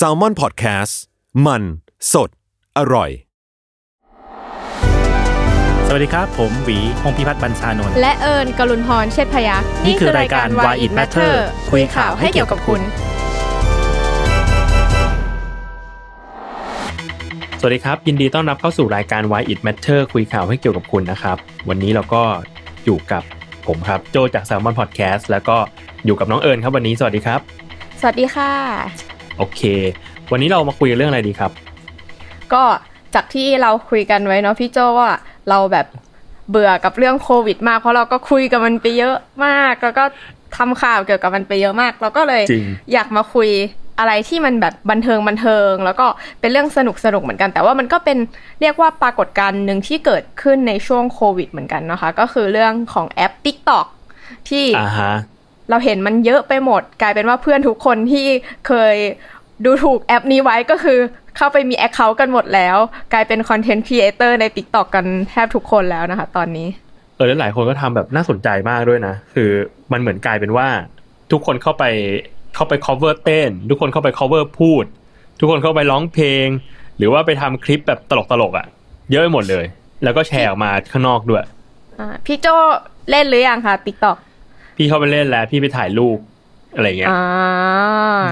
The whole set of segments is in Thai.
Salmon Podcast มันสดอร่อยสวัสดีครับผมหวีพงพิพัฒน์บรรชานนท์และเอิญกลุณพรเชษพยัคฆ์นี่คือรายการ Why It Matter คุยข่าวให้เกี่ยวกับคุณสวัสดีครับยินดีต้อนรับเข้าสู่รายการ Why It Matter คุยข่าวให้เกี่ยวกับคุณนะครับวันนี้เราก็อยู่กับผมครับโจจาก Salmon Podcast แล้วก็อยู่กับน้องเอิญครับวันนี้สวัสดีครับสวัสดีค่ะโอเควันนี้เรามาคุยเรื่องอะไรดีครับก็จากที่เราคุยกันไว้เนาะพี่โจว่าเราแบบเบื่อกับเรื่องโควิดมากเพราะเราก็คุยกับมันไปเยอะมากแล้วก็ทำข่าวเกี่ยวกับมันไปเยอะมากเราก็เลยอยากมาคุยอะไรที่มันแบบบันเทิงแล้วก็เป็นเรื่องสนุกเหมือนกันแต่ว่ามันก็เป็นเรียกว่าปรากฏการณ์นึงที่เกิดขึ้นในช่วงโควิดเหมือนกันนะคะก็คือเรื่องของแอป TikTok ที่เราเห็นมันเยอะไปหมดกลายเป็นว่าเพื่อนทุกคนที่เคยดูถูกแอปนี้ไว้ก็คือเข้าไปมี account กันหมดแล้วกลายเป็นคอนเทนต์ครีเอเตอร์ใน TikTok กันแทบทุกคนแล้วนะคะตอนนี้แล้วหลายคนก็ทำแบบน่าสนใจมากด้วยนะคือมันเหมือนกลายเป็นว่าทุกคนเข้าไป cover เต้นทุกคนเข้าไป cover พูดทุกคนเข้าไปร้องเพลงหรือว่าไปทำคลิปแบบตลกอ่ะเยอะหมดเลยแล้วก็แชร์ออกมาข้างนอกด้วยพี่โจเล่นหรือยังคะ TikTok พี่เข้าไปเล่นแล้วพี่ไปถ่ายรูปอะไรเงี้ย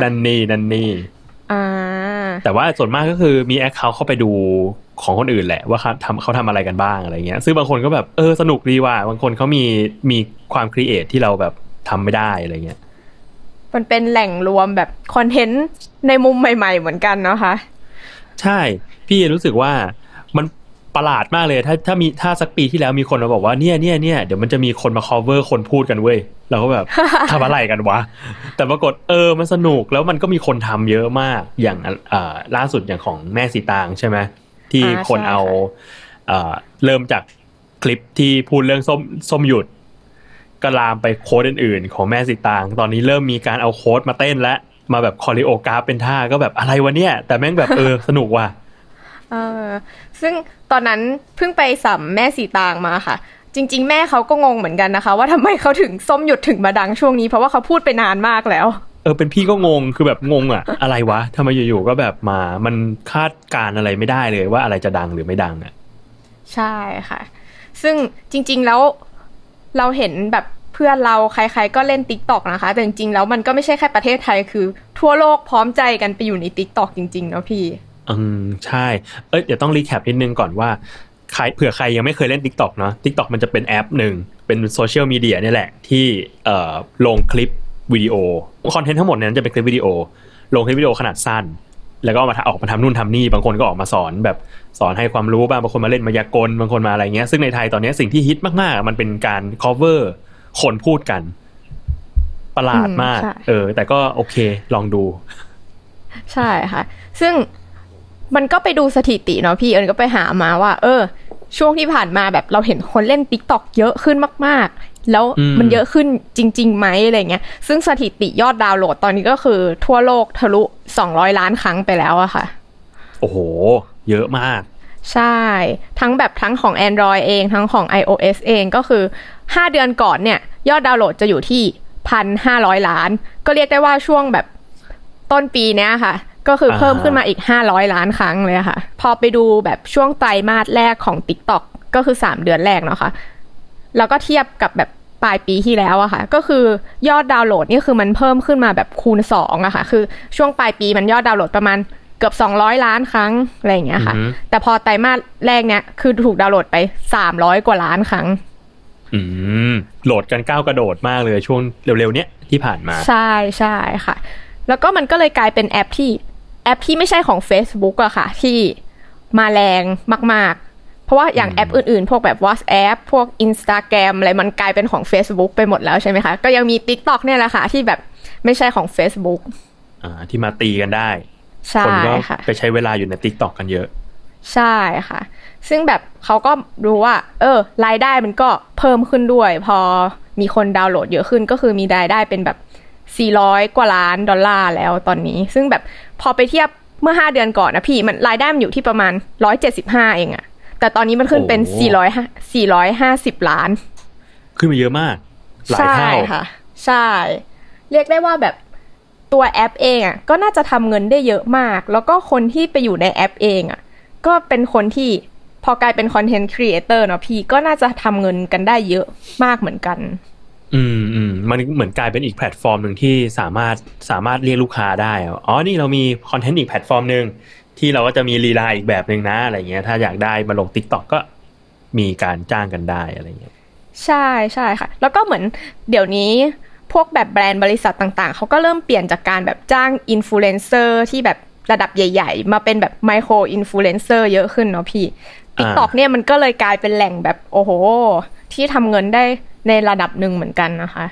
ดันนี่แต่ว่าส่วนมากก็คือมี account เข้าไปดูของคนอื่นแหละว่าเขาทำอะไรกันบ้างอะไรเงี้ยซึ่งบางคนก็แบบสนุกดีว่ะบางคนเขามีความครีเอทที่เราแบบทำไม่ได้อะไรเงี้ยมันเป็นแหล่งรวมแบบคอนเทนต์ในมุมใหม่ๆเหมือนกันเนาะค่ะใช่พี่รู้สึกว่ามันประหลาดมากเลยถ้าสักปีที่แล้วมีคนมาบอกว่าเนี่ยเดี๋ยวมันจะมีคนมา cover คนพูดกันเว้ยเราก็แบบ ทำอะไรกันวะแต่ปรากฏมันสนุกแล้วมันก็มีคนทำเยอะมากอย่างล่าสุดอย่างของแม่สีตางใช่ไหมที่คนเอาเริ่มจากคลิปที่พูดเรื่องส้มหยุดก็ลามไปโค้ดอื่นๆของแม่สีตางตอนนี้เริ่มมีการเอาโค้ดมาเต้นและมาแบบคอริโอกราฟเป็นท่าก็แบบอะไรวะเนี่ยแต่แม่งแบบสนุกว่ะซึ่งตอนนั้นเพิ่งไปสัมแม่สีตางมาค่ะจริงๆแม่เขาก็งงเหมือนกันนะคะว่าทำไมเขาถึงส้มหยุดถึงมาดังช่วงนี้เพราะว่าเขาพูดไปนานมากแล้วเป็นพี่ก็งงคือแบบงงอ่ะ อะไรวะทำไมอยู่ๆก็แบบมามันคาดการอะไรไม่ได้เลยว่าอะไรจะดังหรือไม่ดังอ่ะใช่ค่ะซึ่งจริงๆแล้วเราเห็นแบบเพื่อนเราใครๆก็เล่น TikTok นะคะแต่จริงๆแล้วมันก็ไม่ใช่แค่ประเทศไทยคือทั่วโลกพร้อมใจกันไปอยู่ใน TikTok จริงๆเนาะพี่ใช่เดี๋ยวต้องรีแคปนิดนึงก่อนว่าใครเผื่อใครยังไม่เคยเล่น TikTok เนาะ TikTok มันจะเป็นแอปหนึ่งเป็นโซเชียลมีเดียนี่แหละที่ลงคลิปวิดีโอคอนเทนต์ทั้งหมดเนี่ยจะเป็นคลิปวิดีโอลงคลิปวิดีโอขนาดสั้นแล้วก็ออกมาทำนู่นทำนี่บางคนก็ออกมาสอนแบบสอนให้ความรู้บ้างบางคนมาเล่นมายากลบางคนมาอะไรเงี้ยซึ่งในไทยตอนนี้สิ่งที่ฮิตมากๆมันเป็นการ cover คนพูดกันประหลาดมากแต่ก็โอเคลองดูใช่ค่ะซึ่งมันก็ไปดูสถิติเนาะพี่เอิญก็ไปหามาว่าช่วงที่ผ่านมาแบบเราเห็นคนเล่น TikTok เยอะขึ้นมากๆแล้วมันเยอะขึ้นจริงๆไหมอะไรเงี้ยซึ่งสถิติยอดดาวน์โหลดตอนนี้ก็คือทั่วโลกทะลุ200ล้านครั้งไปแล้วอะค่ะโอ้โหเยอะมากใช่ทั้งของ Android เองทั้งของ iOS เองก็คือ5เดือนก่อนเนี่ยยอดดาวน์โหลดจะอยู่ที่ 1,500 ล้านก็เรียกได้ว่าช่วงแบบต้นปีเนี้ยค่ะก็คือเพิ่มขึ้นมาอีก500ล้านครั้งเลยค่ะพอไปดูแบบช่วงไตรมาสแรกของ TikTok ก็คือ3เดือนแรกเนาะค่ะแล้วก็เทียบกับแบบปลายปีที่แล้วอะค่ะก็คือยอดดาวน์โหลดนี่คือมันเพิ่มขึ้นมาแบบคูณ2อะค่ะคือช่วงปลายปีมันยอดดาวน์โหลดประมาณเกือบ200ล้านครั้งอะไรอย่างเงี้ยค่ะแต่พอไตรมาสแรกเนี่ยคือถูกดาวน์โหลดไป300กว่าล้านครั้งโหลดกันก้าวกระโดดมากเลยช่วงเร็วๆเนี้ยที่ผ่านมาใช่ๆค่ะแล้วก็มันก็เลยกลายเป็นแอปที่ไม่ใช่ของ Facebook อะค่ะที่มาแรงมากๆเพราะว่าอย่างแอปอื่นๆพวกแบบ WhatsApp พวก Instagram อะไรมันกลายเป็นของ Facebook ไปหมดแล้วใช่ไหมคะก็ยังมี TikTok เนี่ยแหละค่ะที่แบบไม่ใช่ของ Facebook ที่มาตีกันได้คนก็ไปใช้เวลาอยู่ใน TikTok กันเยอะใช่ค่ะซึ่งแบบเขาก็รู้ว่ารายได้มันก็เพิ่มขึ้นด้วยพอมีคนดาวน์โหลดเยอะขึ้นก็คือมีรายได้เป็นแบบ400กว่าล้านดอลลาร์แล้วตอนนี้ซึ่งแบบพอไปเทียบเมื่อ5เดือนก่อนนะพี่มันรายได้มันอยู่ที่ประมาณ175เองอะแต่ตอนนี้มันขึ้นเป็น450ล้านขึ้นไปเยอะมากหลายเท่าใช่ค่ะใช่เรียกได้ว่าแบบ ตัวแอปเองอ่ะก็น่าจะทำเงินได้เยอะมากแล้วก็คนที่ไปอยู่ในแอปเองอ่ะก็เป็นคนที่พอกลายเป็นคอนเทนต์ครีเอเตอร์เนาะพี่ก็น่าจะทำเงินกันได้เยอะมากเหมือนกันมันเหมือนกลายเป็นอีกแพลตฟอร์มนึงที่สามารถเรียกลูกค้าได้อ๋อนี่เรามีคอนเทนต์อีกแพลตฟอร์มนึงที่เราก็จะมีลีลาอีกแบบนึงนะอะไรเงี้ยถ้าอยากได้มาลง TikTok ก็มีการจ้างกันได้อะไรเงี้ยใช่ใช่ค่ะแล้วก็เหมือนเดี๋ยวนี้พวกแบบแบรนด์บริษัทต่างๆเขาก็เริ่มเปลี่ยนจากการแบบจ้างอินฟลูเอนเซอร์ที่แบบระดับใหญ่ๆมาเป็นแบบไมโครอินฟลูเอนเซอร์เยอะขึ้นเนาะพี่ TikTok เนี่ยมันก็เลยกลายเป็นแหล่งแบบโอ้โหที่ทำเงินได้ในระดับหนึ่งเหมือนกันนะคะ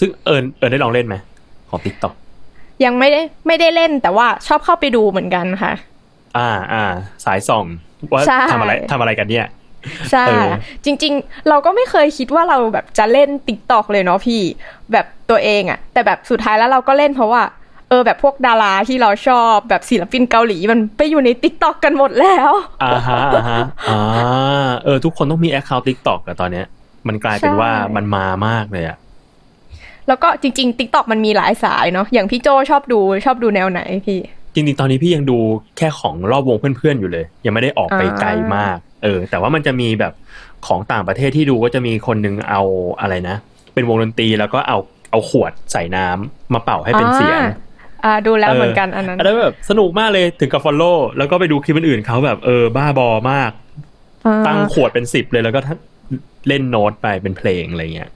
ซึ่งเอิญได้ลองเล่นไหมของ TikTok ยังไม่ได้เล่นแต่ว่าชอบเข้าไปดูเหมือนกันค่ะสายส่องว่าทำอะไรกันเนี่ยใช่จริงๆเราก็ไม่เคยคิดว่าเราแบบจะเล่น TikTok เลยเนาะพี่แบบตัวเองอะแต่แบบสุดท้ายแล้วเราก็เล่นเพราะว่าแบบพวกดาราที่เราชอบแบบศิลปินเกาหลีมันไปอยู่ใน TikTok กันหมดแล้วทุกคนต้องมี account TikTok อ่ะตอนเนี้ยมันกลายเป็นว่ามันมามากเลยอ่ะแล้วก็จริงๆ TikTok มันมีหลายสายเนาะอย่างพี่โจชอบดูแนวไหนพี่จริงๆตอนนี้พี่ยังดูแค่ของรอบวงเพื่อนๆอยู่เลยยังไม่ได้ออกไปไกลมากแต่ว่ามันจะมีแบบของต่างประเทศที่ดูก็จะมีคนนึงเอาอะไรนะเป็นวงดนตรีแล้วก็เอาขวดใส่น้ำมาเป่าให้เป็นเสียงดูแล้วเหมือนกันอันนั้นแล้วแบบสนุกมากเลยถึงกับ follow แล้วก็ไปดูคลิปอื่นๆเขาแบบบ้าบอมากตั้งขวดเป็น10เลยแล้วก็เล่นโน้ตไปเป็นเพลงอะไรเงี้ย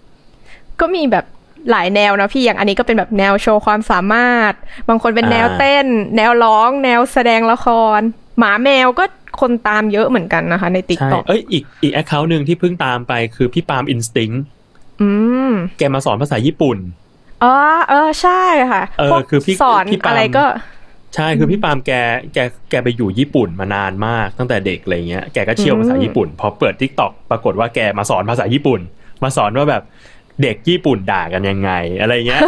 ก็มีแบบหลายแนวนะพี่อย่างอันนี้ก็เป็นแบบแนวโชว์ความสามารถบางคนเป็นแนวเต้นแนวร้องแนวแสดงละครหมาแมวก็คนตามเยอะเหมือนกันนะคะใน TikTok อีก account นึงที่เพิ่งตามไปคือพี่ปาล์ม Instinct แกมาสอนภาษาญี่ปุ่นใช่ค่ะคือพี่สอนอะไรก็ใช่คือพี่ปาล์มแกไปอยู่ญี่ปุ่นมานานมากตั้งแต่เด็กอะไรเงี้ยแกก็เชี่ยวภาษาญี่ปุ่นพอเปิด TikTok ปรากฏว่าแกมาสอนภาษาญี่ปุ่นมาสอนว่าแบบเด็กญี่ปุ่นด่ากันยังไงอะไรเงี้ย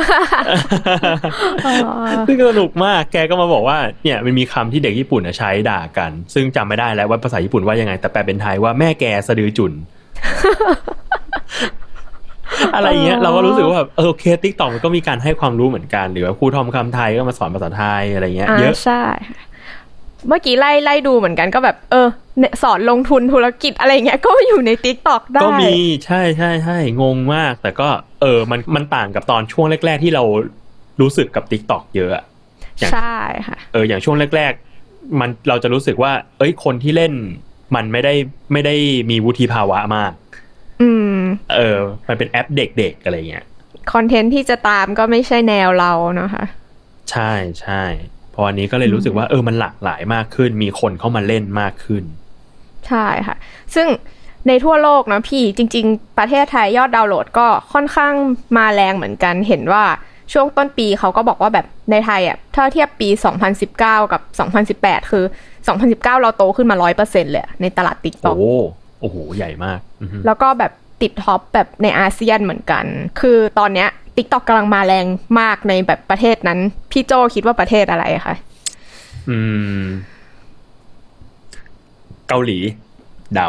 ซึ่งสนุกมากแกก็มาบอกว่าเนี่ยมันมีคำที่เด็กญี่ปุ่นใช้ด่ากันซึ่งจำไม่ได้แล้วว่าภาษาญี่ปุ่นว่ายังไงแต่แปลเป็นไทยว่าแม่แกสะดือจุนอะไรเงี้ยเราก็รู้สึกว่าแบบโอเค TikTok มันก็มีการให้ความรู้เหมือนกันหรือว่าครูทอมคำไทยก็มาสอนภาษาไทยอะไรเงี้ยเยอะใช่เมื่อกี้ไล่ดูเหมือนกันก็แบบสอนลงทุนธุรกิจอะไรเงี้ยก็อยู่ใน TikTok ได้ก็มีใช่ๆๆงงมากแต่ก็มันต่างกับตอนช่วงแรกๆที่เรารู้สึกกับ TikTok เยอะใช่ค่ะอย่างช่วงแรกๆมันเราจะรู้สึกว่าคนที่เล่นมันไม่ได้มีวุฒิภาวะมากมันเป็นแอปเด็กๆอะไรเงี้ยคอนเทนต์ที่จะตามก็ไม่ใช่แนวเรานะคะใช่ๆพออันนี้ก็เลยรู้สึกว่ามันหลากหลายมากขึ้นมีคนเข้ามาเล่นมากขึ้นใช่ค่ะซึ่งในทั่วโลกนะพี่จริงๆประเทศไทยยอดดาวน์โหลดก็ค่อนข้างมาแรงเหมือนกันเห็นว่าช่วงต้นปีเขาก็บอกว่าแบบในไทยอ่ะถ้าเทียบปี2019กับ2018คือ2019เราโตขึ้นมา 100% เลยในตลาด TikTok โอ้โหใหญ่มากแล้วก็แบบติดท็อปแบบในอาเซียนเหมือนกันคือตอนเนี้ยTikTok กำลังมาแรงมากในแบบประเทศนั้นพี่โจคิดว่าประเทศอะไรคะเกาหลีเดา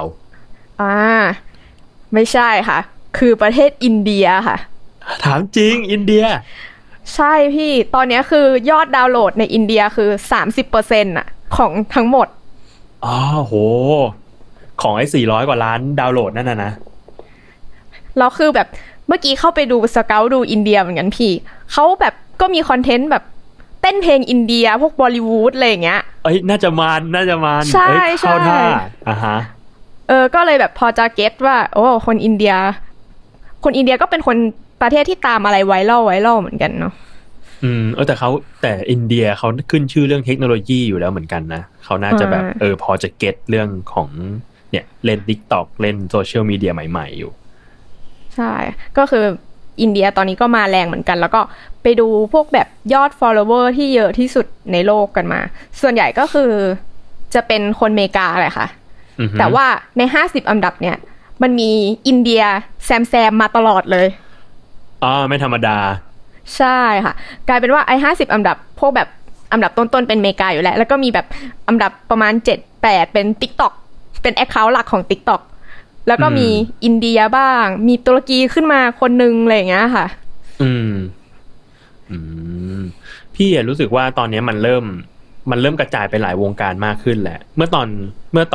ไม่ใช่ค่ะคือประเทศอินเดียค่ะถามจริงอินเดียใช่พี่ตอนนี้คือยอดดาวน์โหลดในอินเดียคือ 30% น่ะของทั้งหมดโหของไอ้400กว่าล้านดาวน์โหลดนั่นนะแล้วคือแบบเมื่อกี้เข้าไปดูสเกาต์ดูอินเดียเหมือนกันพี่เขาแบบก็มีคอนเทนต์แบบเต้นเพลงอินเดียพวกบอลิวูดอะไรอย่างเงี้ยน่าจะมันใช่ใช่ก็เลยแบบพอจะเก็ตว่าคนอินเดียก็เป็นคนประเทศที่ตามอะไรไวรัลเหมือนกันเนาะแต่อินเดียเขาขึ้นชื่อเรื่องเทคโนโลยีอยู่แล้วเหมือนกันนะเขาน่าจะแบบพอจะเก็ตเรื่องของเนี่ยเล่น TikTok เล่นโซเชียลมีเดียใหม่ๆอยู่ใช่ก็คืออินเดียตอนนี้ก็มาแรงเหมือนกันแล้วก็ไปดูพวกแบบยอด follower ที่เยอะที่สุดในโลกกันมาส่วนใหญ่ก็คือจะเป็นคนอเมริกาแหละค่ะแต่ว่าใน50อันดับเนี่ยมันมีอินเดียแซมมาตลอดเลยไม่ธรรมดาใช่ค่ะกลายเป็นว่าไอ้50อันดับพวกแบบอันดับต้นๆเป็นอเมริกาอยู่แล้วแล้วก็มีแบบอันดับประมาณ 7-8 เป็น TikTok เป็น account หลักของ TikTokแล้วก็มีอินเดียบ้างมีตุรกีขึ้นมาคนนึงอะไรอย่างเงี้ยค่ะ พี่รู้สึกว่าตอนนี้มันเริ่มกระจายไปหลายวงการมากขึ้นแหละเมื่อต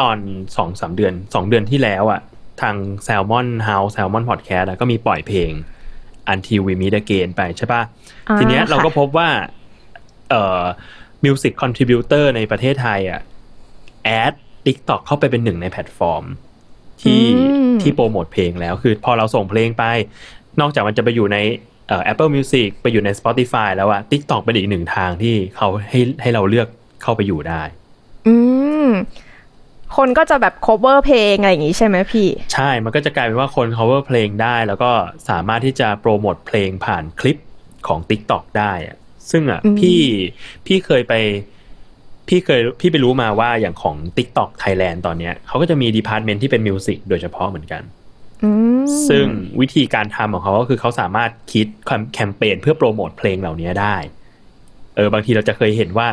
อน 2-3 เดือน2เดือนที่แล้วอ่ะทาง Salmon House Salmon Podcast ก็มีปล่อยเพลง Until We Meet Again ไปใช่ป่ะทีเนี้ยเราก็พบว่าMusic Contributor ในประเทศไทยอ่ะแอด TikTok เข้าไปเป็นหนึ่งในแพลตฟอร์มที่โปรโมทเพลงแล้วคือพอเราส่งเพลงไปนอกจากมันจะไปอยู่ในApple Music ไปอยู่ใน Spotify แล้วอ่ะ TikTok เป็นอีกหนึ่งทางที่เขาให้เราเลือกเข้าไปอยู่ได้คนก็จะแบบ cover เพลงอะไรอย่างงี้ใช่ไหมพี่ใช่มันก็จะกลายเป็นว่าคน cover เพลงได้แล้วก็สามารถที่จะโปรโมทเพลงผ่านคลิปของ TikTok ได้อ่ะซึ่งอ่ะพี่ไปรู้มาว่าอย่างของ TikTok Thailand ตอนเนี้ยเขาก็จะมี department ที่เป็น music โดยเฉพาะเหมือนกันซึ่งวิธีการทำของเขาก็คือเขาสามารถคิดแคมเปญเพื่อโปรโมทเพลงเหล่านี้ได้บางทีเราจะเคยเห็นว่า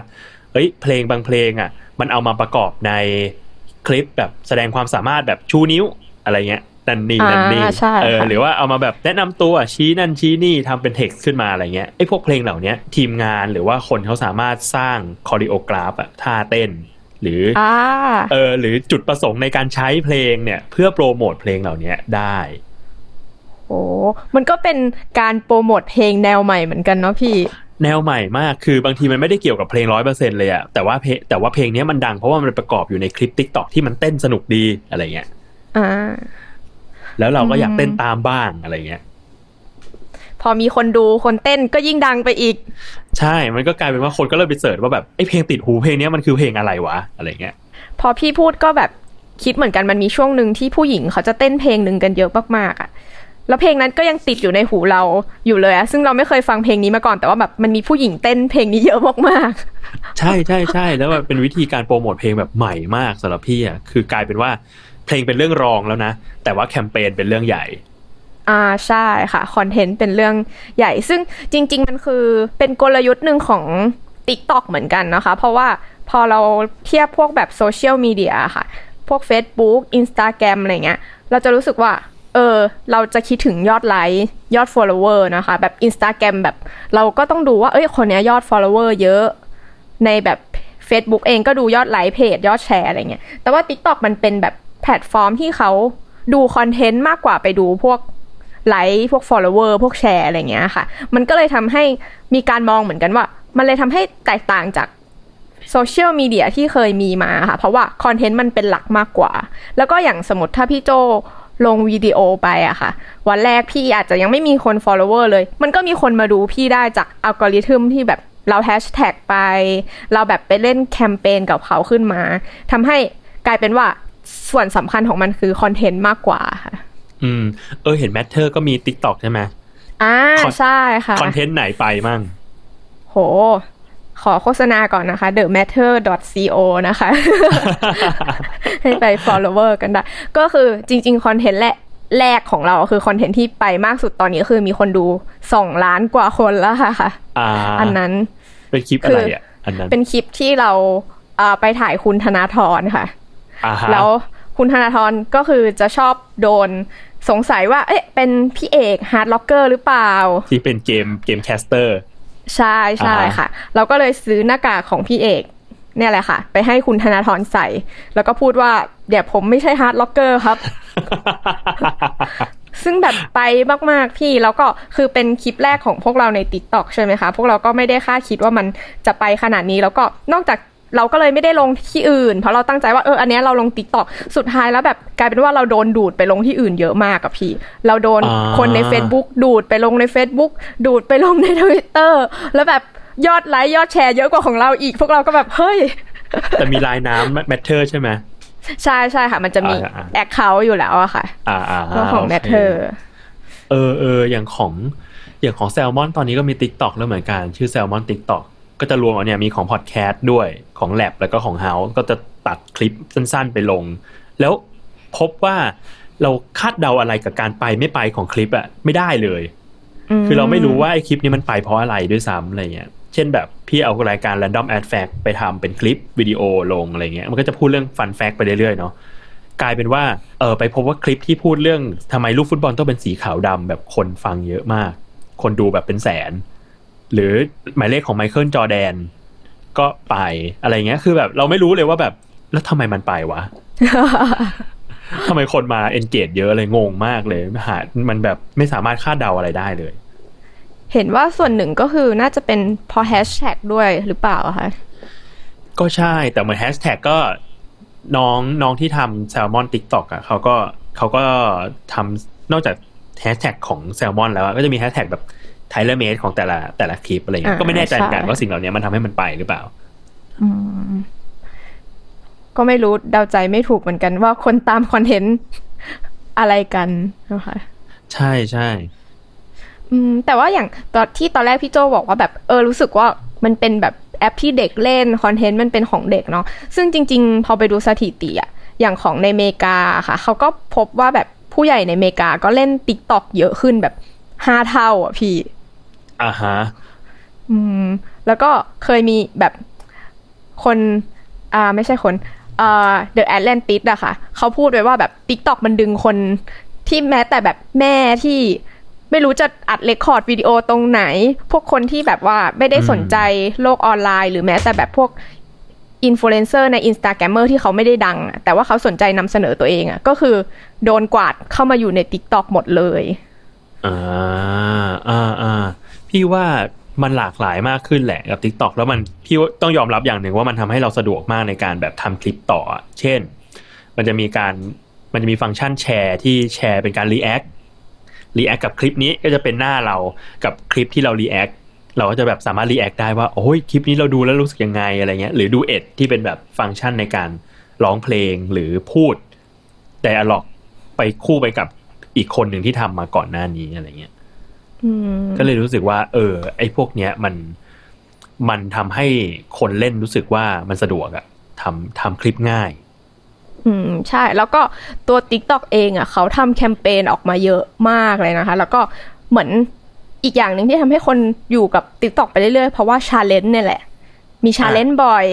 เอ้ยเพลงบางเพลงอ่ะมันเอามาประกอบในคลิปแบบแสดงความสามารถแบบชูนิ้วอะไรเงี้ยนั่นนี่หรือว่าเอามาแบบแนะนำตัวชี้นั่นชี้นี่ทำเป็นเท็กซ์ขึ้นมาอะไรเงี้ยไอ้พวกเพลงเหล่านี้ทีมงานหรือว่าคนเขาสามารถสร้างคอริโอกราฟอะท่าเต้นหรือจุดประสงค์ในการใช้เพลงเนี่ยเพื่อโปรโมทเพลงเหล่านี้ได้โอ้มันก็เป็นการโปรโมทเพลงแนวใหม่เหมือนกันเนาะพี่แนวใหม่มากคือบางทีมันไม่ได้เกี่ยวกับเพลง 100% เลยอะแต่ว่าเพลงนี้มันดังเพราะว่ามันประกอบอยู่ในคลิป TikTok ที่มันเต้นสนุกดีอะไรเงี้ยแล้วเราก็อยากเต้นตามบ้างอะไรเงี้ยพอมีคนดูคนเต้นก็ยิ่งดังไปอีกใช่มันก็กลายเป็นว่าคนก็เริ่มไปเสิร์ชว่าแบบไอ้เพลงติดหูเพลงนี้มันคือเพลงอะไรวะอะไรเงี้ยพอพี่พูดก็แบบคิดเหมือนกันมันมีช่วงนึงที่ผู้หญิงเขาจะเต้นเพลงนึงกันเยอะมากๆอะแล้วเพลงนั้นก็ยังติดอยู่ในหูเราอยู่เลยอะซึ่งเราไม่เคยฟังเพลงนี้มาก่อนแต่ว่าแบบมันมีผู้หญิงเต้นเพลงนี้เยอะมากๆใช่ๆๆแล้วแบบเป็นวิธีการโปรโมทเพลงแบบใหม่มากสำหรับพี่อะคือกลายเป็นว่าเพลงเป็นเรื่องรองแล้วนะแต่ว่าแคมเปญเป็นเรื่องใหญ่ใช่ค่ะคอนเทนต์เป็นเรื่องใหญ่ซึ่งจริงๆมันคือเป็นกลยุทธ์หนึ่งของ TikTok เหมือนกันนะคะเพราะว่าพอเราเทียบพวกแบบโซเชียลมีเดียค่ะพวก Facebook Instagram อะไรเงี้ยเราจะรู้สึกว่าเราจะคิดถึงยอดไลค์ยอด follower นะคะแบบ Instagram แบบเราก็ต้องดูว่าเอ้ยคนเนี้ยยอด follower เยอะในแบบ Facebook เองก็ดูยอดไลค์เพจยอดแชร์อะไรเงี้ยแต่ว่า TikTok มันเป็นแบบแพลตฟอร์มที่เขาดูคอนเทนต์มากกว่าไปดูพวกไลค์พวก follower พวกแชร์อะไรเงี้ยค่ะมันก็เลยทำให้มีการมองเหมือนกันว่ามันเลยทำให้แตกต่างจากโซเชียลมีเดียที่เคยมีมาค่ะเพราะว่าคอนเทนต์มันเป็นหลักมากกว่าแล้วก็อย่างสมมติถ้าพี่โจลงวิดีโอไปอะค่ะวันแรกพี่อาจจะยังไม่มีคน follower เลยมันก็มีคนมาดูพี่ได้จากอัลกอริทึมที่แบบเราแฮชแท็กไปเราแบบไปเล่นแคมเปญกับเขาขึ้นมาทำให้กลายเป็นว่าส่วนสำคัญของมันคือคอนเทนต์มากกว่าค่ะเห็น Matter ก็มี TikTok ใช่ไหมใช่ค่ะคอนเทนต์ไหนไปมั่งโหขอโฆษณาก่อนนะคะ thematter.co นะคะ ให้ไป follower กันได้ก็คือจริงๆคอนเทนต์แรกของเราคือคอนเทนต์ที่ไปมากสุดตอนนี้คือมีคนดู2ล้านกว่าคนแล้วค่ะอันนั้นเป็นคลิปอะไรอ่ะอันนั้นเป็นคลิปที่เราไปถ่ายคุณธนาธรค่ะแล้วคุณธนาธรก็คือจะชอบโดนสงสัยว่าเอ๊ะเป็นพี่เอกฮาร์ดล็อกเกอร์หรือเปล่าที่เป็นเกมแคสเตอร์ใช่ใช่ค่ะเราก็เลยซื้อหน้ากากของพี่เอกเนี่ยแหละค่ะไปให้คุณธนาธรใส่แล้วก็พูดว่าเดี๋ยวผมไม่ใช่ฮาร์ดล็อกเกอร์ครับ ซึ่งแบบไปมากๆพี่แล้วก็คือเป็นคลิปแรกของพวกเราใน TikTok ใช่ไหมคะพวกเราก็ไม่ได้คาดคิดว่ามันจะไปขนาดนี้แล้วก็นอกจากเราก็เลยไม่ได้ลงที่อื่นเพราะเราตั้งใจว่าอันนี้เราลง TikTok สุดท้ายแล้วแบบกลายเป็นว่าเราโดนดูดไปลงที่อื่นเยอะมากกับพี่เราโดนคนใน Facebook ดูดไปลงใน Facebook ดูดไปลงใน Twitter แล้วแบบยอดไลค์ยอดแชร์เยอะกว่าของเราอีกพวกเราก็แบบเฮ้ยแต่มีลายน้ำ Matter ใช่ไหมใช่ๆค่ะมันจะมี account อยู่แล้วอะค่ะของ Matter อย่างของ Salmon ตอนนี้ก็มี TikTok แล้วเหมือนกันชื่อ Salmon TikTokก็จะรวมเอาเนี่ยมีของพอดแคสต์ด้วยของแลบแล้วก็ของเฮาส์ก็จะตัดคลิปสั้นๆไปลงแล้วพบว่าเราคาดเดาอะไรกับการไปไม่ไปของคลิปอะไม่ได้เลยคือเราไม่รู้ว่าไอ้คลิปนี้มันไปเพราะอะไรด้วยซ้ำอะไรเงี้ยเช่นแบบพี่เอารายการ Random Ad Fact ไปทำเป็นคลิปวิดีโอลงอะไรเงี้ยมันก็จะพูดเรื่อง Fun Fact ไปเรื่อยๆเนาะกลายเป็นว่าไปพบว่าคลิปที่พูดเรื่องทำไมลูกฟุตบอลต้องเป็นสีขาวดำแบบคนฟังเยอะมากคนดูแบบเป็นแสน หรือหมายเลขของไมเคิลจอร์แดนก็ไปอะไรเงี้ยคือแบบเราไม่รู้เลยว่าแบบแล้วทำไมมันไปวะ ทำไมคนมาเอนเกจเยอะเลยงงมากเลยมันแบบไม่สามารถคาดเดาอะไรได้เลยเห็นว่าส่วนหนึ่งก็คือน่าจะเป็นพอแฮชแท็กด้วยหรือเปล่าคะก็ใช่แต่เหมือนแฮชแท็กก็น้องที่ทำ Salmon TikTok อ่ะเขาก็ทำนอกจากแฮชแท็กของ Salmon แล้วก็จะมีแฮชแท็กแบบไทเลอร์เมดของแต่ละคลิปอะไรอย่างเงี้ยก็ไม่แน่ใจเหมือนกันว่าสิ่งเหล่านี้มันทำให้มันไปหรือเปล่าก็ไม่รู้เดาใจไม่ถูกเหมือนกันว่าคนตามคอนเทนต์อะไรกันนะคะใช่ใช่แต่ว่าอย่างตอนที่ตอนแรกพี่โจบอกว่าแบบรู้สึกว่ามันเป็นแบบแอปที่เด็กเล่นคอนเทนต์มันเป็นของเด็กเนาะซึ่งจริงๆพอไปดูสถิติอะอย่างของในอเมริกาค่ะเขาก็พบว่าแบบผู้ใหญ่ในอเมริกาก็เล่น TikTok เยอะขึ้นแบบ5เท่าอ่ะพี่อ่าฮะแล้วก็เคยมีแบบคนไม่ใช่คนThe Atlantic อะค่ะเขาพูดไว้ว่าแบบ TikTok มันดึงคนที่แม้แต่แบบแม่ที่ไม่รู้จะอัดเรคคอร์ดวิดีโอตรงไหนพวกคนที่แบบว่าไม่ได้สนใจโลกออนไลน์หรือแม้แต่แบบพวกอินฟลูเอนเซอร์ใน Instagrammer ที่เขาไม่ได้ดังแต่ว่าเขาสนใจนำเสนอตัวเองก็คือโดนกวาดเข้ามาอยู่ใน TikTok หมดเลยพี่ว่ามันหลากหลายมากขึ้นแหละกับ TikTok แล้วมันพี่ต้องยอมรับอย่างหนึ่งว่ามันทำให้เราสะดวกมากในการแบบทำคลิปต่อเช่นมันจะมีฟังก์ชันแชร์ที่แชร์เป็นการรีแอคกับคลิปนี้ก็จะเป็นหน้าเรากับคลิปที่เรารีแอคเราก็จะแบบสามารถรีแอคได้ว่าโอ้ยคลิปนี้เราดูแล้วรู้สึกยังไงอะไรเงี้ยหรือดูเอ็ดที่เป็นแบบฟังก์ชันในการร้องเพลงหรือพูดไดอะล็อกไปคู่ไปกับอีกคนหนึ่งที่ทำมาก่อนหน้านี้อะไรเงี้ยก็เลยรู้สึกว่าไอ้พวกเนี้ยมันทำให้คนเล่นรู้สึกว่ามันสะดวกอะทำคลิปง่ายใช่แล้วก็ตัว TikTok เองเขาทำแคมเปญออกมาเยอะมากเลยนะคะแล้วก็เหมือนอีกอย่างหนึ่งที่ทำให้คนอยู่กับ TikTok ไปเรื่อยๆเพราะว่าชาเลนจ์เนี่ยแหละมีชาเลนจ์บ่อย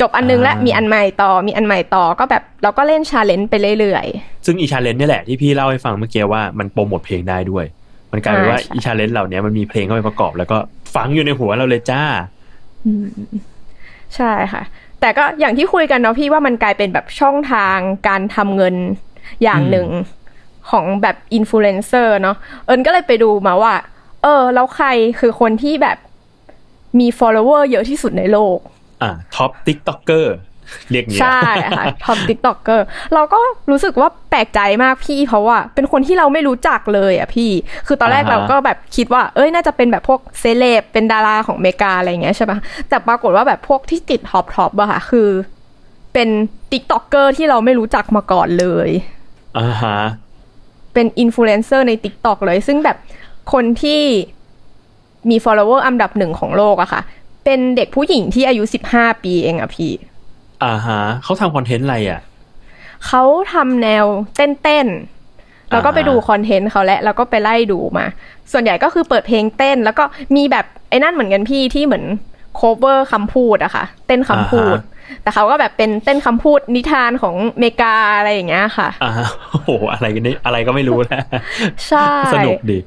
จบอันนึงแล้วมีอันใหม่ต่อก็แบบเราก็เล่นชาเลนจ์ไปเรื่อยๆซึ่งอีชาเลนจ์เนี่ยแหละที่พี่เล่าให้ฟังเมื่อกี้ว่ามันโปรโมทเพลงได้ด้วยมันกลายเป็นว่าอีชาเลนจ์เหล่านี้มันมีเพลงเข้าไปประกอบแล้วก็ฟังอยู่ในหัวเราเลยจ้าใช่ค่ะแต่ก็อย่างที่คุยกันเนาะพี่ว่ามันกลายเป็นแบบช่องทางการทำเงินอย่างหนึ่งของแบบอินฟลูเอนเซอร์เนาะเอิญก็เลยไปดูมาว่าแล้วใครคือคนที่แบบมี follower เยอะที่สุดในโลกท็อป TikToker เรียกงี้ใช่ค่ะท็อป TikToker เราก็รู้สึกว่าแปลกใจมากพี่เพราะว่าเป็นคนที่เราไม่รู้จักเลยอ่ะพี่คือตอนแรกเราก็แบบคิดว่าน่าจะเป็นแบบพวกเซเลบเป็นดาราของอเมริกาอะไรอย่างเงี้ยใช่ป่ะแต่ปรากฏว่าแบบพวกที่ติดท็อปอ่ะค่ะคือเป็น TikToker ที่เราไม่รู้จักมาก่อนเลยเป็นอินฟลูเอนเซอร์ใน TikTok เลยซึ่งแบบคนที่มี follower อันดับ1ของโลกอะค่ะเป็นเด็กผู้หญิงที่อายุ15ปีเองอะพี่ฮะเขาทำคอนเทนต์อะไรอะเขาทำแนวเต้นๆแล้วก็ไปดูคอนเทนต์เขาแล้วก็ไปไล่ดูมาส่วนใหญ่ก็คือเปิดเพลงเต้นแล้วก็มีแบบไอ้นั่นเหมือนกันพี่ที่เหมือนโคเวอร์คำพูดอะค่ะเต้นคำพูดแต่เขาก็แบบเป็นเต้นคำพูดนิทานของอเมริกาอะไรอย่างเงี้ยค่ะโอ้โหอะไรกันนี่อะไรก็ไม่รู้นะใช่สนุกดี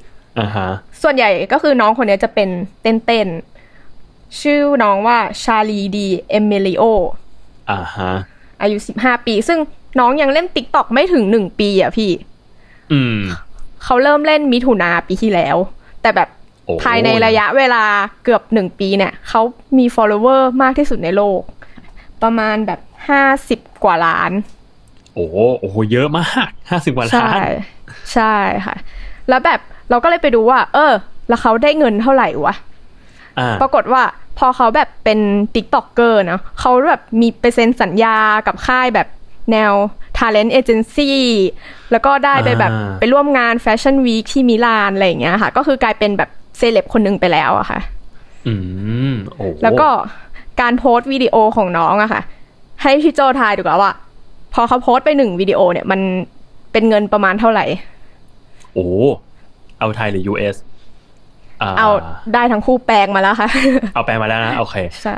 ส่วนใหญ่ก็คือน้องคนนี้จะเป็นเต้นๆชื่อน้องว่าชาลีดีเอมิลิโออายุ15ปีซึ่งน้องยังเล่น TikTok ไม่ถึง1ปีอ่ะพี่เขาเริ่มเล่นมิถุนาปีที่แล้วแต่แบบภายในระยะเวลาเกือบ1ปีเนี่ยเขามี follower มากที่สุดในโลกประมาณแบบ50กว่าล้านโอ้โหเยอะมาก50กว่าล้านใช่ค่ะแล้วแบบเราก็เลยไปดูว่าแล้วเขาได้เงินเท่าไหร่วะปรากฏว่าพอเขาแบบเป็น TikToker เนาะเขาแบบมีไปเซ็นสัญญากับค่ายแบบแนว Talent Agency แล้วก็ได้ไปแบบไปร่วมงาน Fashion Week ที่มิลานอะไรอย่างเงี้ยค่ะก็คือกลายเป็นแบบเซเลบคนหนึ่งไปแล้วอะค่ะแล้วก็การโพสต์วิดีโอของน้องอะค่ะให้พี่โจทายดูก่อนว่าพอเขาโพสต์ไป1วิดีโอเนี่ยมันเป็นเงินประมาณเท่าไหร่โอ้เอาไทยหรือ US เอาได้ทั้งคู่แปลงมาแล้วค่ะเอาแปลงมาแล้วนะโอเคใช่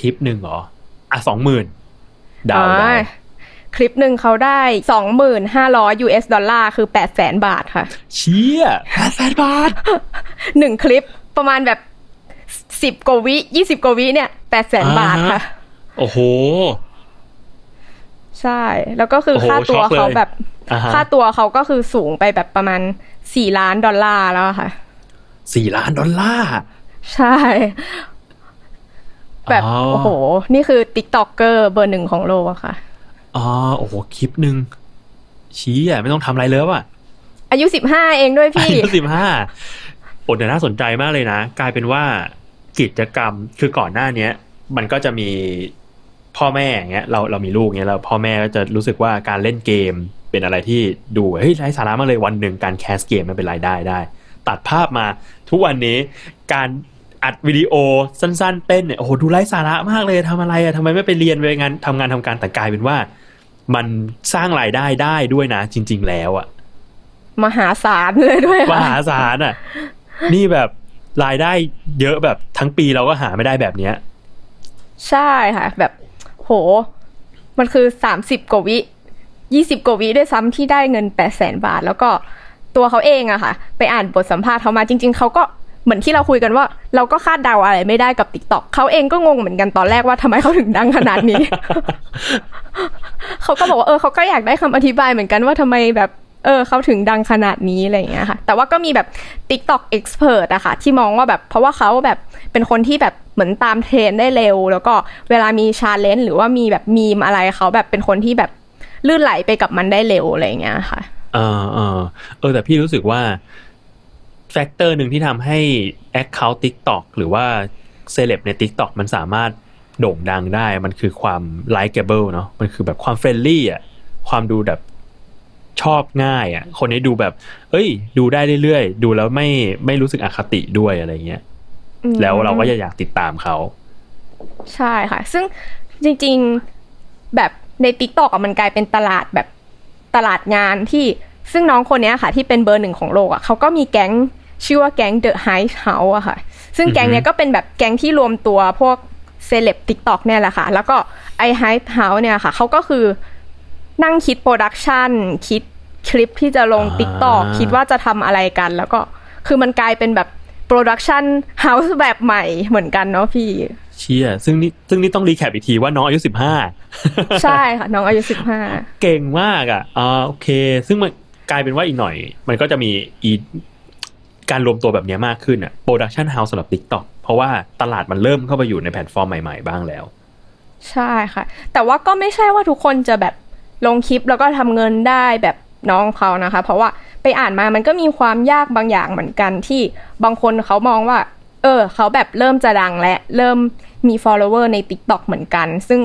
ทิปหนึ่งเหรอ20,000 ดาวคลิปหนึ่งเขาได้ $2,500 US ดอลลาร์คือ 800,000 บาทค่ะเชี่ย 800,000 บาท1คลิปประมาณแบบ 10กว่าวิ20กว่าวิเนี่ย 800,000 บาทค่ะโอ้โหใช่แล้วก็คือค่าตัวเขาแบบค่าตัวเขาก็คือสูงไปแบบประมาณ$4 ล้านแล้วค่ะ$4 ล้านใช่แบบโอ้โหนี่คือ TikToker เบอร์1ของโลกอะค่ะอ๋อโอ้โหคลิปนึงชี้อ่ะไม่ต้องทำอะไรเลยว่ะอายุ15เองด้วยพี่อายุ15โหแต่น่าสนใจมากเลยนะกลายเป็นว่ากิจกรรมคือก่อนหน้านี้มันก็จะมีพ่อแม่อย่างเงี้ยเรามีลูกเงี้ยแล้วพ่อแม่ก็จะรู้สึกว่าการเล่นเกมเป็นอะไรที่ดูเฮ้ยไร้สาระมากเลยวันนึงการแคสเกมมันเป็นรายได้ได้ตัดภาพมาทุกวันนี้การอัดวิดีโอสั้นๆเต้นเนี่ยโอ้โหดูไร้สาระมากเลยทำอะไรอ่ะทำไมไม่ไปเรียนไปงานทำการแต่กลายเป็นว่ามันสร้างรายได้ได้ด้วยนะจริงๆแล้วอ่ะมหาศาลเลยด้วยมหาศาลอ่ะนี่แบบรายได้เยอะแบบทั้งปีเราก็หาไม่ได้แบบเนี้ยใช่ค่ะแบบโหมันคือ30กว่าวิ20กว่าวิด้วยซ้ำที่ได้เงิน 800,000 บาทแล้วก็ตัวเขาเองอะค่ะไปอ่านบทสัมภาษณ์เขามาจริงๆเขาก็เหมือนที่เราคุยกันว่าเราก็คาดเดาอะไรไม่ได้กับ TikTok เขาเองก็งงเหมือนกันตอนแรกว่าทำไมเขาถึงดังขนาดนี้ เขาก็บอกว่าเขาก็อยากได้คำอธิบายเหมือนกันว่าทำไมแบบเขาถึงดังขนาดนี้อะไรอย่างเงี้ยค่ะแต่ว่าก็มีแบบ TikTok Expert อะค่ะที่มองว่าแบบเพราะว่าเขาแบบเป็นคนที่แบบเหมือนตามเทรนด์ได้เร็วแล้วก็เวลามี challenge หรือว่ามีแบบมีมอะไรเขาแบบเป็นคนที่แบบลื่นไหลไปกับมันได้เร็วอะไรอย่างเงี้ยค่ะแต่พี่รู้สึกว่าแฟกเตอร์หนึ่งที่ทำให้ account TikTok หรือว่าเซเลบใน TikTok มันสามารถโด่งดังได้มันคือความ likeable เนาะมันคือแบบความเฟรนลี่อ่ะความดูแบบชอบง่ายอ่ะคนนี้ดูแบบเอ้ยดูได้เรื่อยๆดูแล้วไม่รู้สึกอคติด้วยอะไรเงี้ยแล้วเราก็อยากติดตามเขาใช่ค่ะซึ่งจริงๆแบบใน TikTok อ่ะมันกลายเป็นตลาดแบบตลาดงานที่ซึ่งน้องคนนี้ค่ะที่เป็นเบอร์1ของโลกอ่ะเขาก็มีแก๊งชื่อว่าแก๊ง The Hype House อ่ะค่ะซึ่งแก๊งเนี้ยก็เป็นแบบแก๊งที่รวมตัวพวกเซเลบ TikTok เนี่ยแหละค่ะแล้วก็ไอ้ Hype House เนี่ยค่ะเขาก็คือนั่งคิดโปรดักชันคิดคลิปที่จะลง TikTok คิดว่าจะทำอะไรกันแล้วก็คือมันกลายเป็นแบบโปรดักชันเฮาส์แบบใหม่เหมือนกันเนาะพี่เชี่ยซึ่งนี่ต้องรีแคปอีกทีว่าน้องอายุ15ใช่ค่ะน้องอายุ15เก่งมากอ่ะโอเคซึ่งมันกลายเป็นว่าอีกหน่อยมันก็จะมีการรวมตัวแบบนี้มากขึ้นอ่ะโปรดักชันเฮาส์สำหรับ TikTok เพราะว่าตลาดมันเริ่มเข้าไปอยู่ในแพลตฟอร์มใหม่ๆบ้างแล้วใช่ค่ะแต่ว่าก็ไม่ใช่ว่าทุกคนจะแบบลงคลิปแล้วก็ทำเงินได้แบบน้องเขานะคะเพราะว่าไปอ่านมามันก็มีความยากบางอย่างเหมือนกันที่บางคนเขามองว่าเขาแบบเริ่มจะดังและเริ่มมี follower ใน TikTok เหมือนกันซึ่ง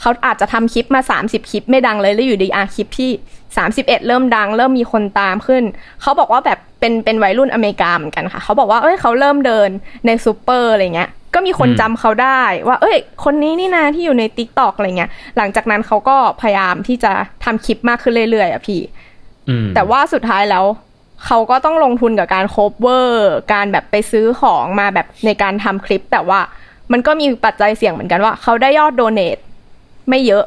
เขาอาจจะทำคลิปมา30คลิปไม่ดังเลยแล้วอยู่ดีคลิปที่31เริ่มดังเริ่มมีคนตามขึ้นเขาบอกว่าแบบเป็นวัยรุ่นอเมริกาเหมือนกันค่ะเขาบอกว่าเขาเริ่มเดินในซูเปอร์อะไรเงี้ยก็มีคนจำเขาได้ว่าคนนี้นี่นะที่อยู่ใน TikTok อะไรเงี้ยหลังจากนั้นเขาก็พยายามที่จะทำคลิปมากขึ้นเรื่อยๆอ่ะพี่แต่ว่าสุดท้ายแล้วเขาก็ต้องลงทุนกับการโคเวอร์การแบบไปซื้อของมาแบบในการทำคลิปแต่ว่ามันก็มีปัจจัยเสี่ยงเหมือนกันว่าเขาได้ยอดโดเนทไม่เยอะ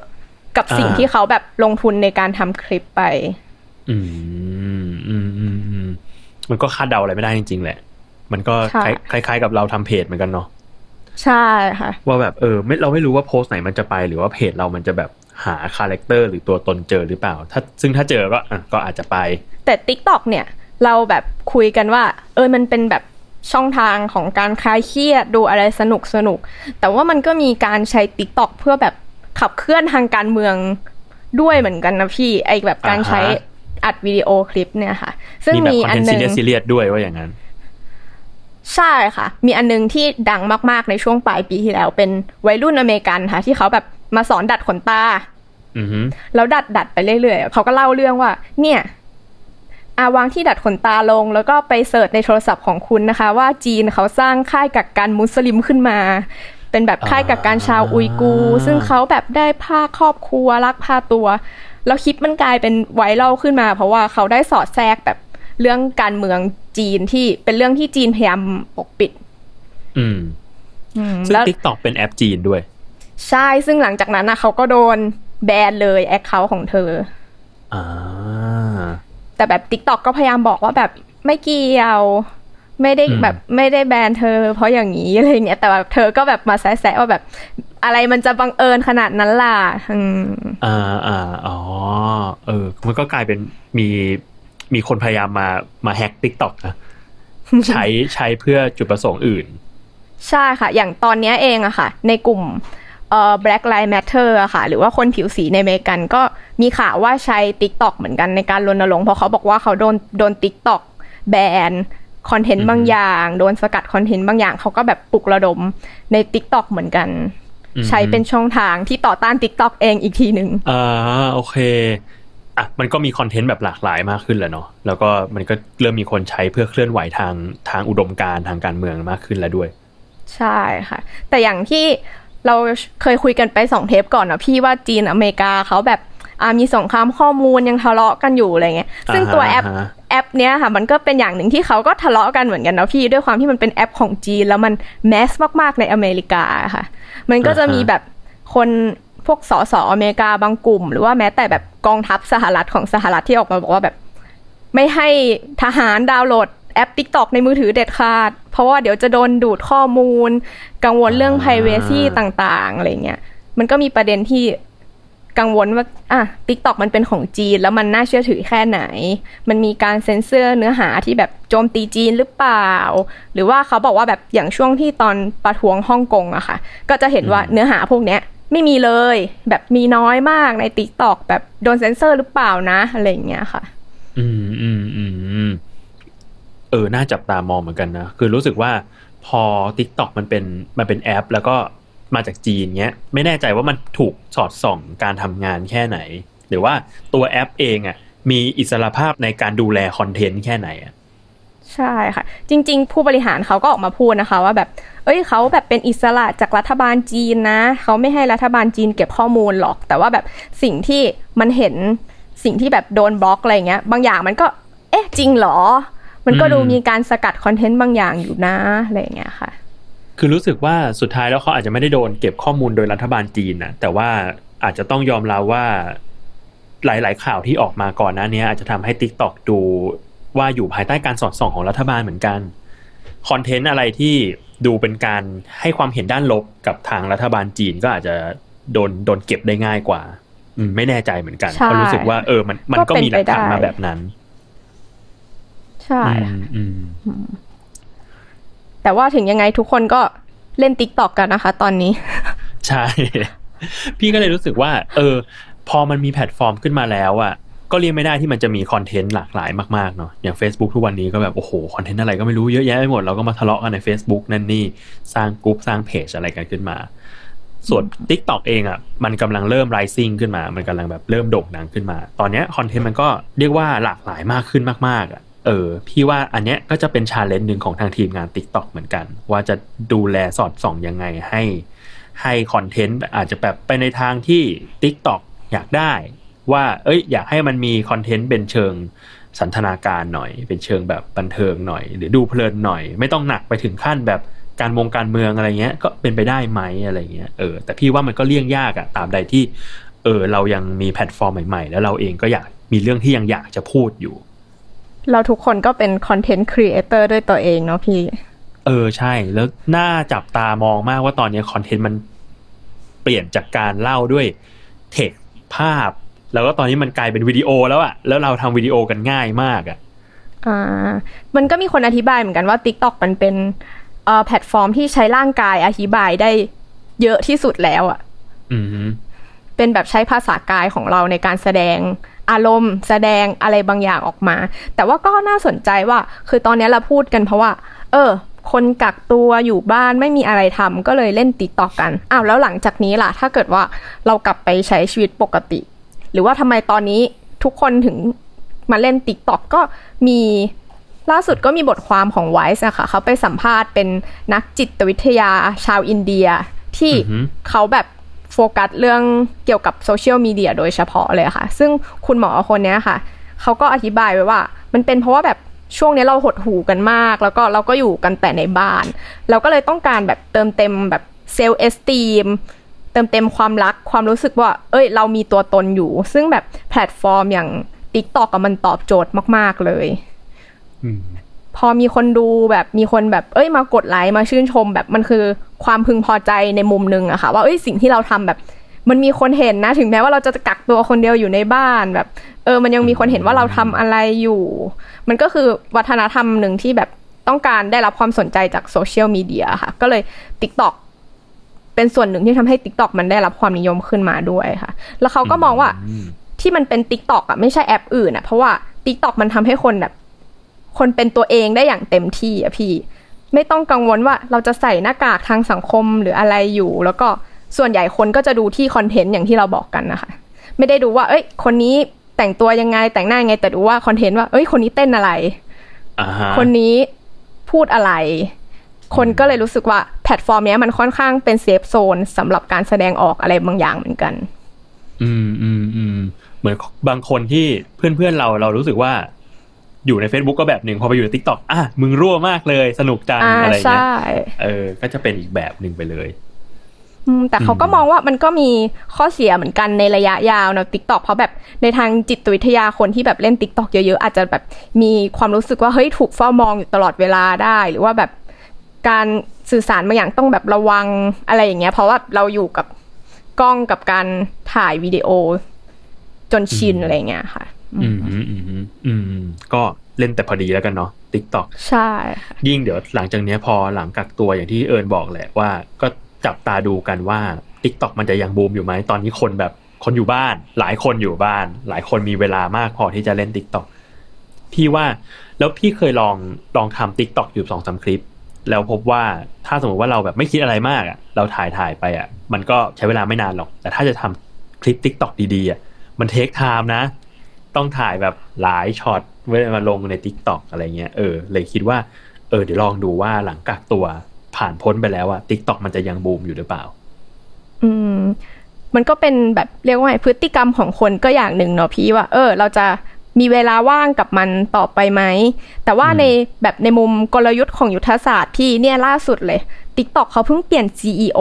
กับสิ่งที่เขาแบบลงทุนในการทำคลิปไปมันก็คาดเดาอะไรไม่ได้จริงๆแหละมันก็คล้ายๆกับเราทำเพจเหมือนกันเนาะใช่ค่ะว่าแบบเราไม่รู้ว่าโพสต์ไหนมันจะไปหรือว่าเพจเรามันจะแบบหาคาแรคเตอร์หรือตัวตนเจอหรือเปล่าถ้าเจอก็อาจจะไปแต่ TikTok เนี่ยเราแบบคุยกันว่ามันเป็นแบบช่องทางของการคลายเครียดดูอะไรสนุกๆแต่ว่ามันก็มีการใช้ TikTok เพื่อแบบขับเคลื่อนทางการเมืองด้วยเหมือนกันนะพี่ไอ้แบบการใช้อัดวิดีโอคลิปเนี่ยค่ะซึ่งมีอันนึงซีเรียสด้วยว่าอย่างนั้นใช่ค่ะมีอันนึงที่ดังมากๆในช่วงปลายปีที่แล้วเป็นวัยรุ่นอเมริกันค่ะที่เขาแบบมาสอนดัดขนตาแล้วดัดไปเรื่อยๆเขาก็เล่าเรื่องว่าเนี่ยวางที่ดัดขนตาลงแล้วก็ไปเสิร์ชในโทรศัพท์ของคุณนะคะว่าจีนเขาสร้างค่ายกักกันมุสลิมขึ้นมาเป็นแบบค่ายกักกันชาวอุยกูซึ่งเขาแบบได้ผ้าครอบครัวลักพาตัวแล้วคลิปมันกลายเป็นไวรัลขึ้นมาเพราะว่าเขาได้สอดแทรกแบบเรื่องการเมืองจีนที่เป็นเรื่องที่จีนพยายามปกปิดซึ่ง TikTok เป็นแอปจีนด้วยใช่ซึ่งหลังจากนั้นนะเขาก็โดนแบนเลยแอคเคาท์ของเธอแต่แบบ TikTok ก็พยายามบอกว่าแบบไม่เกี่ยว ไม่ได้แบบไม่ได้แบนเธอเพราะอย่างนี้อะไรเงี้ยแต่ว่าเธอก็แบบมาแซะๆว่าแบบอะไรมันจะบังเอิญขนาดนั้นล่ะอ๋อเออมันก็กลายเป็นมีคนพยายามมาแฮ็ก TikTok นะ ใช้เพื่อจุดประสงค์อื่นใช่ค่ะอย่างตอนนี้เองอะค่ะในกลุ่มBlack Lives Matter อะค่ะหรือว่าคนผิวสีในอเมริกันก็มีข่าวว่าใช้ TikTok เหมือนกันในการรณรงค์เพราะเขาบอกว่าเขาโดน TikTok แบนคอนเทนต์บางอย่างโดนสกัดคอนเทนต์บางอย่างเขาก็แบบปลุกระดมใน TikTok เหมือนกันใช้เป็นช่องทางที่ต่อต้าน TikTok เองอีกทีนึงโอเคอ่ะมันก็มีคอนเทนต์แบบหลากหลายมากขึ้นแล้วเนาะแล้วก็มันก็เริ่มมีคนใช้เพื่อเคลื่อนไหวทางอุดมการณ์ทางการเมืองมากขึ้นแล้วด้วยใช่ค่ะแต่อย่างที่เราเคยคุยกันไป2เทปก่อนเนาะพี่ว่าจีนอเมริกาเขาแบบมีสงครามข้อมูลยังทะเลาะกันอยู่อะไรเงี้ยซึ่งตัวแอปเนี้ยค่ะมันก็เป็นอย่างหนึ่งที่เขาก็ทะเลาะกันเหมือนกันเนาะพี่ด้วยความที่มันเป็นแอปของจีนแล้วมันแมสมากๆในอเมริกาค่ะมันก็จะมีแบบคนพวกสสอเมริกาบางกลุ่มหรือว่าแม้แต่แบบกองทัพสหรัฐของสหรัฐที่ออกมาบอกว่าแบบไม่ให้ทหารดาวน์โหลดแอป TikTok ในมือถือเด็ดขาดเพราะว่าเดี๋ยวจะโดนดูดข้อมูลกังวลเรื่อง privacy ต่างๆอะไรเงี้ยมันก็มีประเด็นที่กังวลว่าTikTok มันเป็นของจีนแล้วมันน่าเชื่อถือแค่ไหนมันมีการเซ็นเซอร์เนื้อหาที่แบบโจมตีจีนหรือเปล่าหรือว่าเขาบอกว่าแบบอย่างช่วงที่ตอนประท้วงฮ่องกงอะค่ะก็จะเห็นว่าเนื้อหาพวกเนี้ยไม่มีเลยแบบมีน้อยมากใน TikTok แบบโดนเซ็นเซอร์หรือเปล่านะอะไรเงี้ยค่ะน่าจับตามองเหมือนกันนะคือรู้สึกว่าพอ TikTok มันเป็นแอปแล้วก็มาจากจีนเงี้ยไม่แน่ใจว่ามันถูกสอดส่องการทำงานแค่ไหนหรือว่าตัวแอปเองอ่ะมีอิสรภาพในการดูแลคอนเทนต์แค่ไหนอ่ะใช่ค่ะจริงๆผู้บริหารเขาก็ออกมาพูดนะคะว่าแบบเขาแบบเป็นอิสระจากรัฐบาลจีนนะเขาไม่ให้รัฐบาลจีนเก็บข้อมูลหรอกแต่ว่าแบบสิ่งที่มันเห็นสิ่งที่แบบโดนบล็อกอะไรเงี้ยบางอย่างมันก็จริงหรอมันก็ดูมีการสกัดคอนเทนต์บางอย่างอยู่นะอะไรเงี้ยค่ะคือรู้สึกว่าสุดท้ายแล้วเขาอาจจะไม่ได้โดนเก็บข้อมูลโดยรัฐบาลจีนนะแต่ว่าอาจจะต้องยอมรับว่าหลายๆข่าวที่ออกมาก่อนหน้านี้อาจจะทำให้ TikTok ดูว่าอยู่ภายใต้การสอดส่องของรัฐบาลเหมือนกันคอนเทนต์อะไรที่ดูเป็นการให้ความเห็นด้านลบกับทางรัฐบาลจีนก็อาจจะโดนเก็บได้ง่ายกว่าไม่แน่ใจเหมือนกันเพราะรู้สึกว่ามันก็มีหลักฐานมาแบบนั้นใช่แต่ว่าถึงยังไงทุกคนก็เล่น TikTok กันนะคะตอนนี้ใช่พี่ก็เลยรู้สึกว่าพอมันมีแพลตฟอร์มขึ้นมาแล้วอ่ะก็เรียกไม่ได้ที่มันจะมีคอนเทนต์หลากหลายมากๆเนาะอย่าง Facebook ทุกวันนี้ก็แบบโอ้โหคอนเทนต์อะไรก็ไม่รู้เยอะแยะไปหมดเราก็มาทะเลาะกันใน Facebook นั่นนี่สร้างกลุ่มสร้างเพจอะไรกันขึ้นมาส่วน TikTok เองอ่ะมันกำลังเริ่ม rising ขึ้นมามันกำลังแบบเริ่มโด่งดังขึ้นมาตอนนี้คอนเทนต์มันก็เรียกว่าหลากหลายมากขึ้นมากๆอ่ะพี่ว่าอันเนี้ยก็จะเป็น challenge นึงของทางทีมงาน TikTok เหมือนกันว่าจะดูแลสอดส่องยังไงให้คอนเทนต์อาจจะแบบไปในทางที่ TikTok อยากได้ว่าอยากให้มันมีคอนเทนต์เป็นเชิงสันทนาการหน่อยเป็นเชิงแบบบันเทิงหน่อยหรือดูเพลินหน่อยไม่ต้องหนักไปถึงขั้นแบบการเมืองอะไรเงี้ยก็เป็นไปได้ไหมอะไรเงี้ยแต่พี่ว่ามันก็เลี่ยงยากอะตามใดที่เรายังมีแพลตฟอร์มใหม่ๆแล้วเราเองก็อยากมีเรื่องที่ยังอยากจะพูดอยู่เราทุกคนก็เป็นคอนเทนต์ครีเอเตอร์ด้วยตัวเองเนาะพี่ใช่แล้วน่าจับตามองมากว่าตอนนี้คอนเทนต์มันเปลี่ยนจากการเล่าด้วยเทคภาพแล้วก็ตอนนี้มันกลายเป็นวิดีโอแล้วอะแล้วเราทำวิดีโอกันง่ายมากอะมันก็มีคนอธิบายเหมือนกันว่า TikTok มันเป็นแพลตฟอร์มที่ใช้ร่างกายอธิบายได้เยอะที่สุดแล้วอะเป็นแบบใช้ภาษากายของเราในการแสดงอารมณ์แสดงอะไรบางอย่างออกมาแต่ว่าก็น่าสนใจว่าคือตอนนี้เราพูดกันเพราะว่าคนกักตัวอยู่บ้านไม่มีอะไรทำก็เลยเล่นTikTokกันอ้าวแล้วหลังจากนี้ล่ะถ้าเกิดว่าเรากลับไปใช้ชีวิตปกติหรือว่าทำไมตอนนี้ทุกคนถึงมาเล่นTikTokก็มีล่าสุดก็มีบทความของ Wise นะคะเขาไปสัมภาษณ์เป็นนักจิตวิทยาชาวอินเดียที่เขาแบบโฟกัสเรื่องเกี่ยวกับโซเชียลมีเดียโดยเฉพาะเลยค่ะซึ่งคุณหมอคนนี้ค่ะเขาก็อธิบายไว้ว่ามันเป็นเพราะว่าแบบช่วงนี้เราหดหู่กันมากแล้วก็เราก็อยู่กันแต่ในบ้านเราก็เลยต้องการแบบเติมเต็มแบบเซลฟ์เอสตีมเติมเต็มความรักความรู้สึกว่าเรามีตัวตนอยู่ซึ่งแบบแพลตฟอร์มอย่าง TikTok มันตอบโจทย์มากๆเลยพ พอมีคนดูแบบมีคนแบบเอ้ยมากดไลค์มาชื่นชมแบบมันคือความพึงพอใจในมุมนึงอะค่ะว่าเอ้ยสิ่งที่เราทำแบบมันมีคนเห็นนะถึงแม้ว่าเราจะกักตัวคนเดียวอยู่ในบ้านแบบมันยังมีคนเห็นว่าเราทำอะไรอยู่มันก็คือวัฒนธรรมหนึ่งที่แบบต้องการได้รับความสนใจจากโซเชียลมีเดียค่ะก็เลย TikTok เป็นส่วนหนึ่งที่ทำให้ TikTok มันได้รับความนิยมขึ้นมาด้วยค่ะแล้วเขาก็มองว่าที่มันเป็น TikTok อ่ะไม่ใช่แอปอื่นอ่ะเพราะว่า TikTok มันทำให้คนแบบคนเป็นตัวเองได้อย่างเต็มที่อ่ะพี่ไม่ต้องกังวลว่าเราจะใส่หน้ากากทางสังคมหรืออะไรอยู่แล้วก็ส่วนใหญ่คนก็จะดูที่คอนเทนต์อย่างที่เราบอกกันนะคะไม่ได้ดูว่าเอ้ยคนนี้แต่งตัวยังไงแต่งหน้ายังไงแต่ดูว่าคอนเทนต์ว่าเอ้ยคนนี้เต้นอะไร uh-huh. คนนี้พูดอะไรคนก็เลยรู้สึกว่าแพลตฟอร์มนี้มันค่อนข้างเป็นเซฟโซนสำหรับการแสดงออกอะไรบางอย่างเหมือนกันเหมือนบางคนที่เพื่อนๆเรารู้สึกว่าอยู่ใน Facebook ก็แบบนึงพอไปอยู่ใน TikTok อ่ะมึงรั่วมากเลยสนุกจัง อะไรเงี้ยก็จะเป็นอีกแบบนึงไปเลยแต่เขาก็มองว่ามันก็มีข้อเสียเหมือนกันในระยะยาวนะ TikTok เพราะแบบในทางจิตวิทยาคนที่แบบเล่น TikTok เยอะๆอาจจะแบบมีความรู้สึกว่าเฮ้ยถูกเฝ้ามองอยู่ตลอดเวลาได้หรือว่าแบบการสื่อสารบางอย่างต้องแบบระวังอะไรอย่างเงี้ยเพราะว่าเราอยู่กับกล้องกับการถ่ายวิดีโอจนชินอะไรเงี้ยค่ะก็เล่นแต่พอดีแล้วกันเนาะ TikTok ใช่ยิ่งเดี๋ยวหลังจากนี้พอหลังกักตัวอย่างที่เอิญบอกแหละว่าก็จับตาดูกันว่า TikTok มันจะยังบูมอยู่ไหมตอนนี้คนแบบคนอยู่บ้านหลายคนอยู่บ้านหลายคนมีเวลามากพอที่จะเล่น TikTok พี่ว่าแล้วพี่เคยลองทำ TikTok อยู่ 2-3 คลิปแล้วพบว่าถ้าสมมติว่าเราแบบไม่คิดอะไรมากอ่ะเราถ่ายไปอ่ะมันก็ใช้เวลาไม่นานหรอกแต่ถ้าจะทำคลิป TikTok ดีๆอ่ะมันเทคไทม์นะต้องถ่ายแบบหลายช็อตเวลามาลงใน TikTok อะไรเงี้ยเลยคิดว่าเดี๋ยวลองดูว่าหลังกักตัวผ่านพ้นไปแล้วอะ TikTok มันจะยังบูมอยู่หรือเปล่ามันก็เป็นแบบเรียกว่าพฤติกรรมของคนก็อย่างหนึ่งเนาะพี่ว่าเราจะมีเวลาว่างกับมันต่อไปไหมแต่ว่าในแบบในมุมกลยุทธ์ของยุทธศาสตร์พี่เนี่ยล่าสุดเลย TikTok เขาเพิ่งเปลี่ยน CEO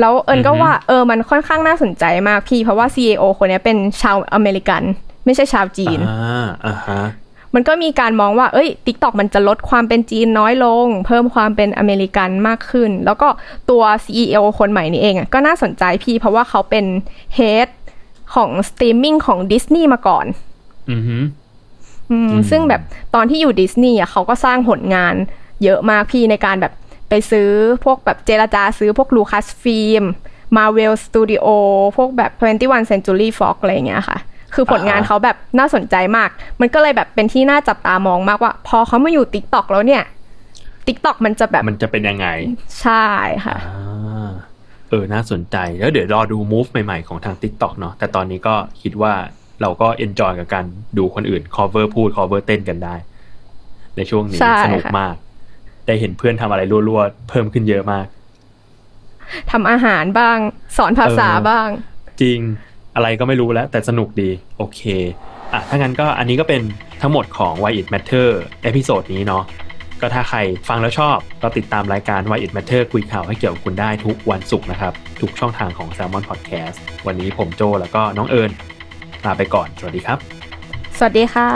แล้วเอิญก็ว่ามันค่อนข้างน่าสนใจมากพี่เพราะว่า CEO คนนี้เป็นชาวอเมริกันไม่ใช่ชาวจีนมันก็มีการมองว่าเอ้ย TikTok มันจะลดความเป็นจีนน้อยลงเพิ่มความเป็นอเมริกันมากขึ้นแล้วก็ตัว CEO คนใหม่นี่เองอ่ะก็น่าสนใจพี่เพราะว่าเขาเป็น Head ของสตรีมมิ่งของ Disney มาก่อนซึ่งแบบตอนที่อยู่ Disney อ่ะเขาก็สร้างผลงานเยอะมากพี่ในการแบบไปซื้อพวกแบบเจรจาซื้อพวก Lucasfilm Marvel Studio พวกแบบ 21st Century Fox อะไรอย่างเงี้ยค่ะคือผลงานเขาแบบน่าสนใจมากมันก็เลยแบบเป็นที่น่าจับตามองมากว่าพอเขามาอยู่ TikTok แล้วเนี่ย TikTok มันจะแบบมันจะเป็นยังไงใช่ค่ะน่าสนใจแล้วเดี๋ยวรอดู move ใหม่ๆของทาง TikTok เนาะแต่ตอนนี้ก็คิดว่าเราก็ enjoy กับการดูคนอื่น cover พูด cover เต้นกันได้ในช่วงนี้สนุกมากได้เห็นเพื่อนทำอะไรรั่วๆเพิ่มขึ้นเยอะมากทำอาหารบ้างสอนภาษาบ้างจริงอะไรก็ไม่รู้แล้วแต่สนุกดีโอเคอ่ะถ้างั้นก็อันนี้ก็เป็นทั้งหมดของ Why It Matter เอพิโซดนี้เนาะก็ถ้าใครฟังแล้วชอบก็ติดตามรายการ Why It Matter คุยข่าวให้เกี่ยวกับคุณได้ทุกวันศุกร์นะครับทุกช่องทางของ Salmon Podcast วันนี้ผมโจแล้วก็น้องเอิญลาไปก่อนสวัสดีครับสวัสดีค่ะ